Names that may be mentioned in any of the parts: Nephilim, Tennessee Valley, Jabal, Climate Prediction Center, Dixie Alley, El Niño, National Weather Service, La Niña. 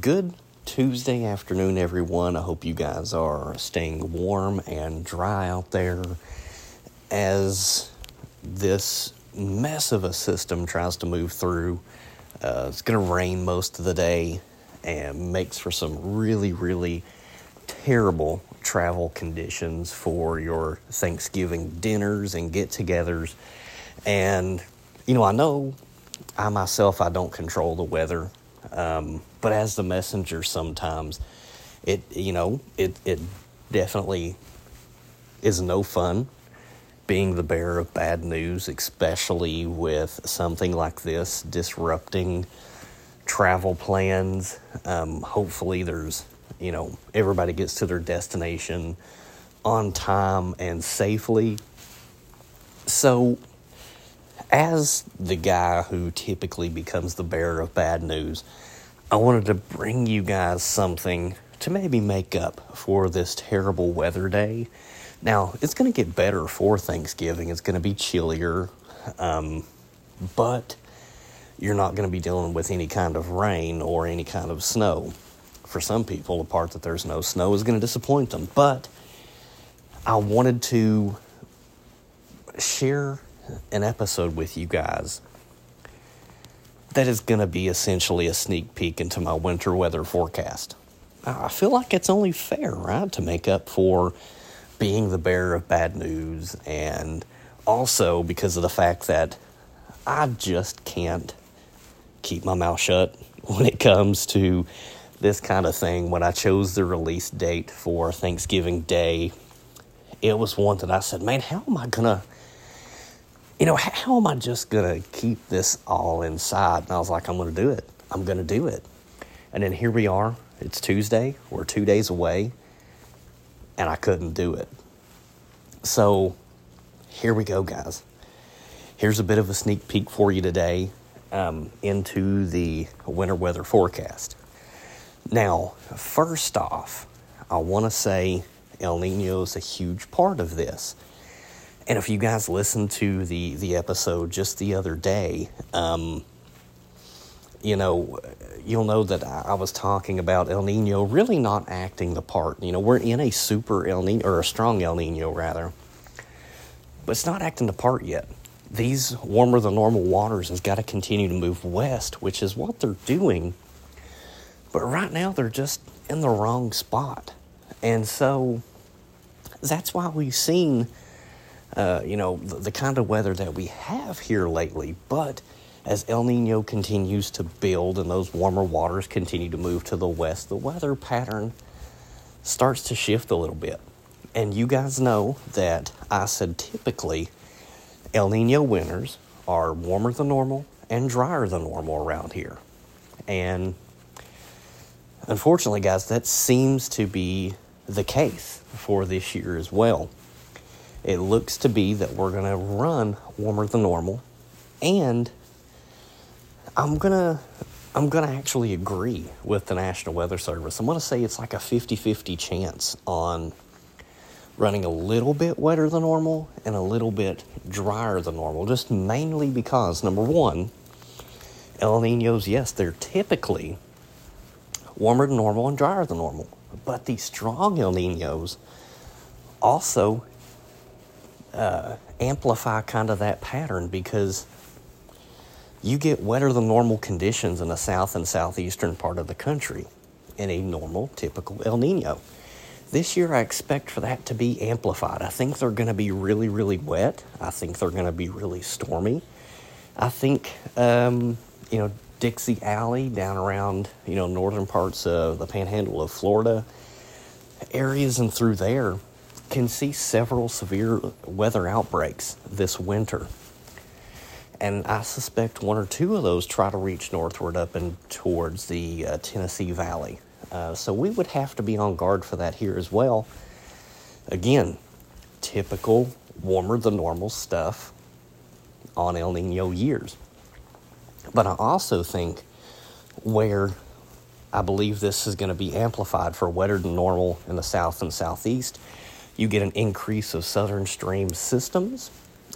Good Tuesday afternoon, everyone. I hope you guys are staying warm and dry out there as this mess of a system tries to move through. It's going to rain most of the day and makes for some really, really terrible travel conditions for your Thanksgiving dinners and get-togethers. And, you know, I know I myself, I don't control the weather. But as the messenger, sometimes it definitely is no fun being the bearer of bad news, especially with something like this disrupting travel plans. Hopefully there's, everybody gets to their destination on time and safely. So as the guy who typically becomes the bearer of bad news, I wanted to bring you guys something to maybe make up for this terrible weather day. Now, it's going to get better for Thanksgiving. It's going to be chillier, but you're not going to be dealing with any kind of rain or any kind of snow. For some people, the part that there's no snow is going to disappoint them. But I wanted to share an episode with you guys that is going to be essentially a sneak peek into my winter weather forecast. I feel like it's only fair, right, to make up for being the bearer of bad news, and also because of the fact that I just can't keep my mouth shut when it comes to this kind of thing. When I chose the release date for Thanksgiving Day, it was one that I said, man, how am I going to how am I just going to keep this all inside? And I was like, I'm going to do it. And then here we are. It's Tuesday. We're 2 days away. And I couldn't do it. So here we go, guys. Here's a bit of a sneak peek for you today into the winter weather forecast. Now, first off, I want to say El Niño is a huge part of this. And if you guys listened to the episode just the other day, you'll know that I was talking about El Nino really not acting the part. We're in a super El Nino, or a strong El Nino rather, but it's not acting the part yet. These warmer than normal waters has got to continue to move west, which is what they're doing. But right now they're just in the wrong spot. And so that's why we've seen the kind of weather that we have here lately. But as El Nino continues to build and those warmer waters continue to move to the west, the weather pattern starts to shift a little bit. And you guys know that I said typically El Nino winters are warmer than normal and drier than normal around here. And unfortunately, guys, that seems to be the case for this year as well. It looks to be that we're going to run warmer than normal, and I'm going to actually agree with the National Weather Service. I'm going to say it's like a 50-50 chance on running a little bit wetter than normal and a little bit drier than normal, just mainly because, number one, El Niños, yes, they're typically warmer than normal and drier than normal, but the strong El Niños also amplify kind of that pattern, because you get wetter than normal conditions in the south and southeastern part of the country in a normal, typical El Nino. This year, I expect for that to be amplified. I think they're going to be really, really wet. I think they're going to be really stormy. I think, Dixie Alley down around, northern parts of the panhandle of Florida, areas and through there, can see several severe weather outbreaks this winter. And I suspect one or two of those try to reach northward up and towards the Tennessee Valley. So we would have to be on guard for that here as well. Again, typical warmer than normal stuff on El Nino years. But I also think where I believe this is going to be amplified for wetter than normal in the south and southeast, you get an increase of southern stream systems,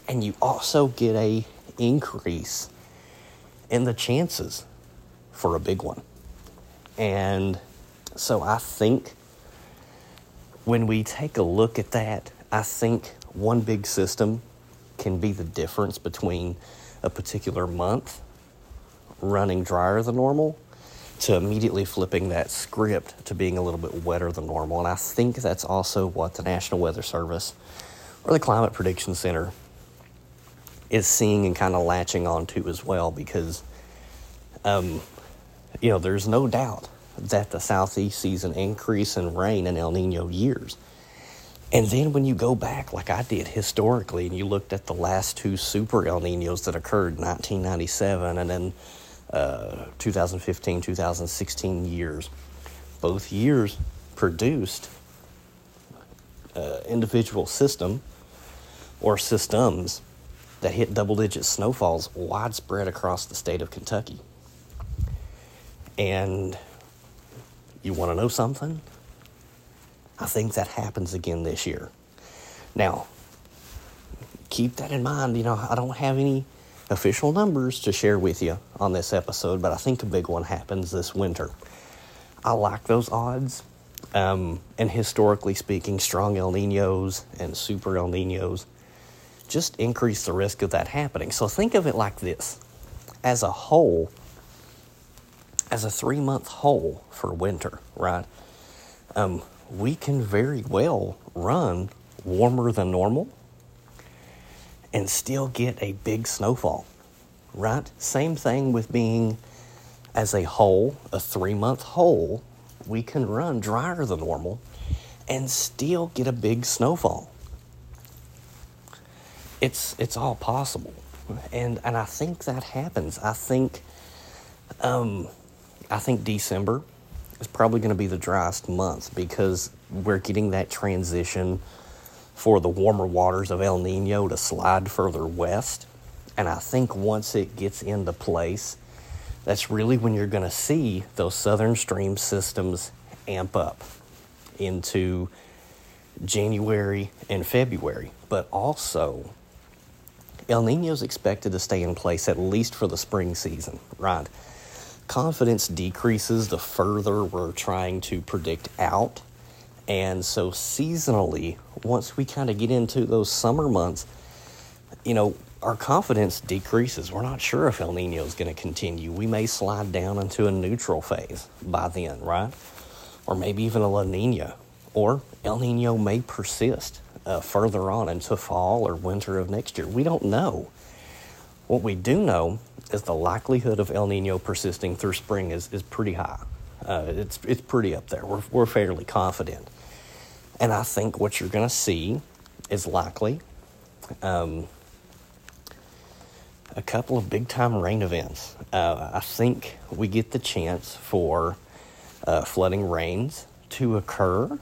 and you also get a increase in the chances for a big one. And so I think when we take a look at that, I think one big system can be the difference between a particular month running drier than normal to immediately flipping that script to being a little bit wetter than normal. And I think that's also what the National Weather Service or the Climate Prediction Center is seeing and kind of latching onto as well, because there's no doubt that the Southeast sees an increase in rain in El Niño years. And then when you go back, like I did historically, and you looked at the last two super El Niños that occurred, 1997 and then 2015, 2016 years, both years produced individual system or systems that hit double-digit snowfalls widespread across the state of Kentucky. And you want to know something? I think that happens again this year. Now, keep that in mind. I don't have any official numbers to share with you on this episode, but I think a big one happens this winter. I like those odds. And historically speaking, strong El Niños and super El Niños just increase the risk of that happening. So think of it like this. As a whole, as a 3-month whole for winter, right? We can very well run warmer than normal and still get a big snowfall, right? Same thing with being, as a whole, a 3-month whole, we can run drier than normal and still get a big snowfall. It's all possible. And I think that happens. I think December is probably going to be the driest month because we're getting that transition for the warmer waters of El Niño to slide further west. And I think once it gets into place, that's really when you're going to see those southern stream systems amp up into January and February. But also, El Niño is expected to stay in place at least for the spring season, right? Confidence decreases the further we're trying to predict out. And so seasonally, once we kind of get into those summer months, our confidence decreases. We're not sure if El Niño is going to continue. We may slide down into a neutral phase by then, right? Or maybe even a La Niña. Or El Niño may persist further on into fall or winter of next year. We don't know. What we do know is the likelihood of El Niño persisting through spring is pretty high. It's pretty up there. We're fairly confident. And I think what you're going to see is likely a couple of big-time rain events. I think we get the chance for flooding rains to occur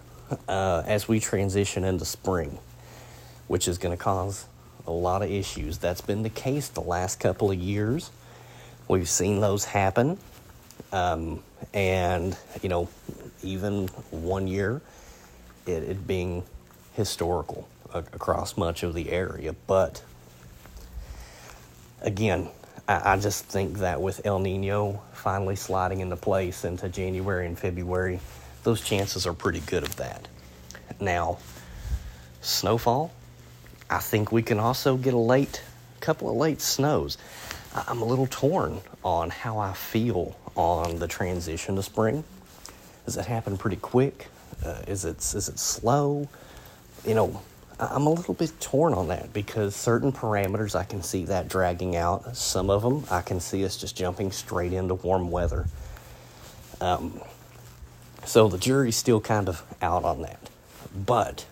as we transition into spring, which is going to cause a lot of issues. That's been the case the last couple of years. We've seen those happen. Even one year, it being historical across much of the area. But again, I just think that with El Niño finally sliding into place into January and February, those chances are pretty good of that. Now, snowfall, I think we can also get a couple of late snows. I'm a little torn on how I feel on the transition to spring. Does it happen pretty quick? Is it slow? I'm a little bit torn on that because certain parameters I can see that dragging out. Some of them I can see us just jumping straight into warm weather. So the jury's still kind of out on that. But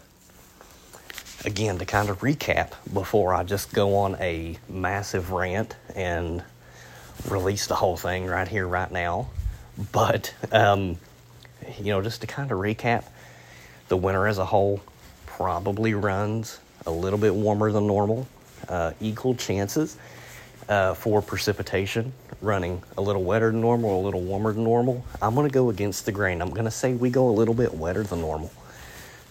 again, to kind of recap before I just go on a massive rant and release the whole thing right here, right now. But, just to kind of recap, the winter as a whole probably runs a little bit warmer than normal. Equal chances for precipitation running a little wetter than normal, a little warmer than normal. I'm going to go against the grain. I'm going to say we go a little bit wetter than normal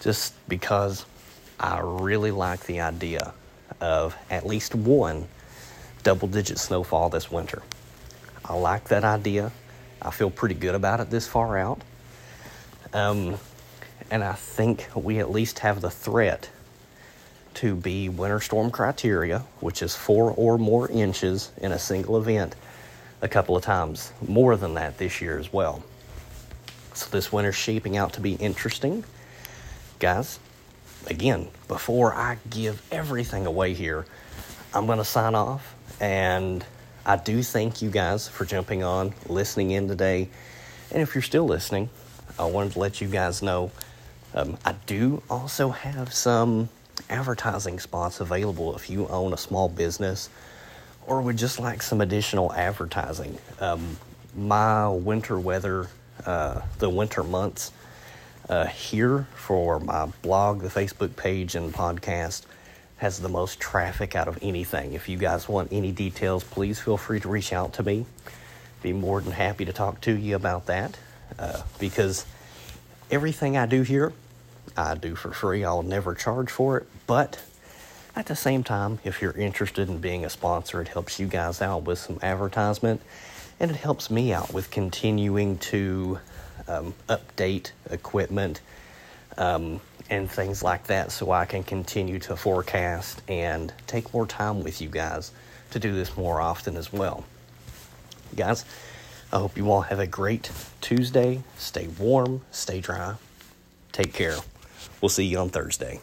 just because I really like the idea of at least one double-digit snowfall this winter. I like that idea. I feel pretty good about it this far out. And I think we at least have the threat to be winter storm criteria, which is 4 or more inches in a single event, a couple of times more than that this year as well. So this winter's shaping out to be interesting. Guys, again, before I give everything away here, I'm going to sign off, and I do thank you guys for jumping on, listening in today. And if you're still listening, I wanted to let you guys know I do also have some advertising spots available if you own a small business or would just like some additional advertising. My winter weather, the winter months here for my blog, the Facebook page, and podcast has the most traffic out of anything. If you guys want any details, please feel free to reach out to me. Be more than happy to talk to you about that because everything I do here, I do for free. I'll never charge for it. But at the same time, if you're interested in being a sponsor, it helps you guys out with some advertisement, and it helps me out with continuing to update equipment and things like that, so I can continue to forecast and take more time with you guys to do this more often as well. Guys, I hope you all have a great Tuesday. Stay warm, stay dry. Take care. We'll see you on Thursday.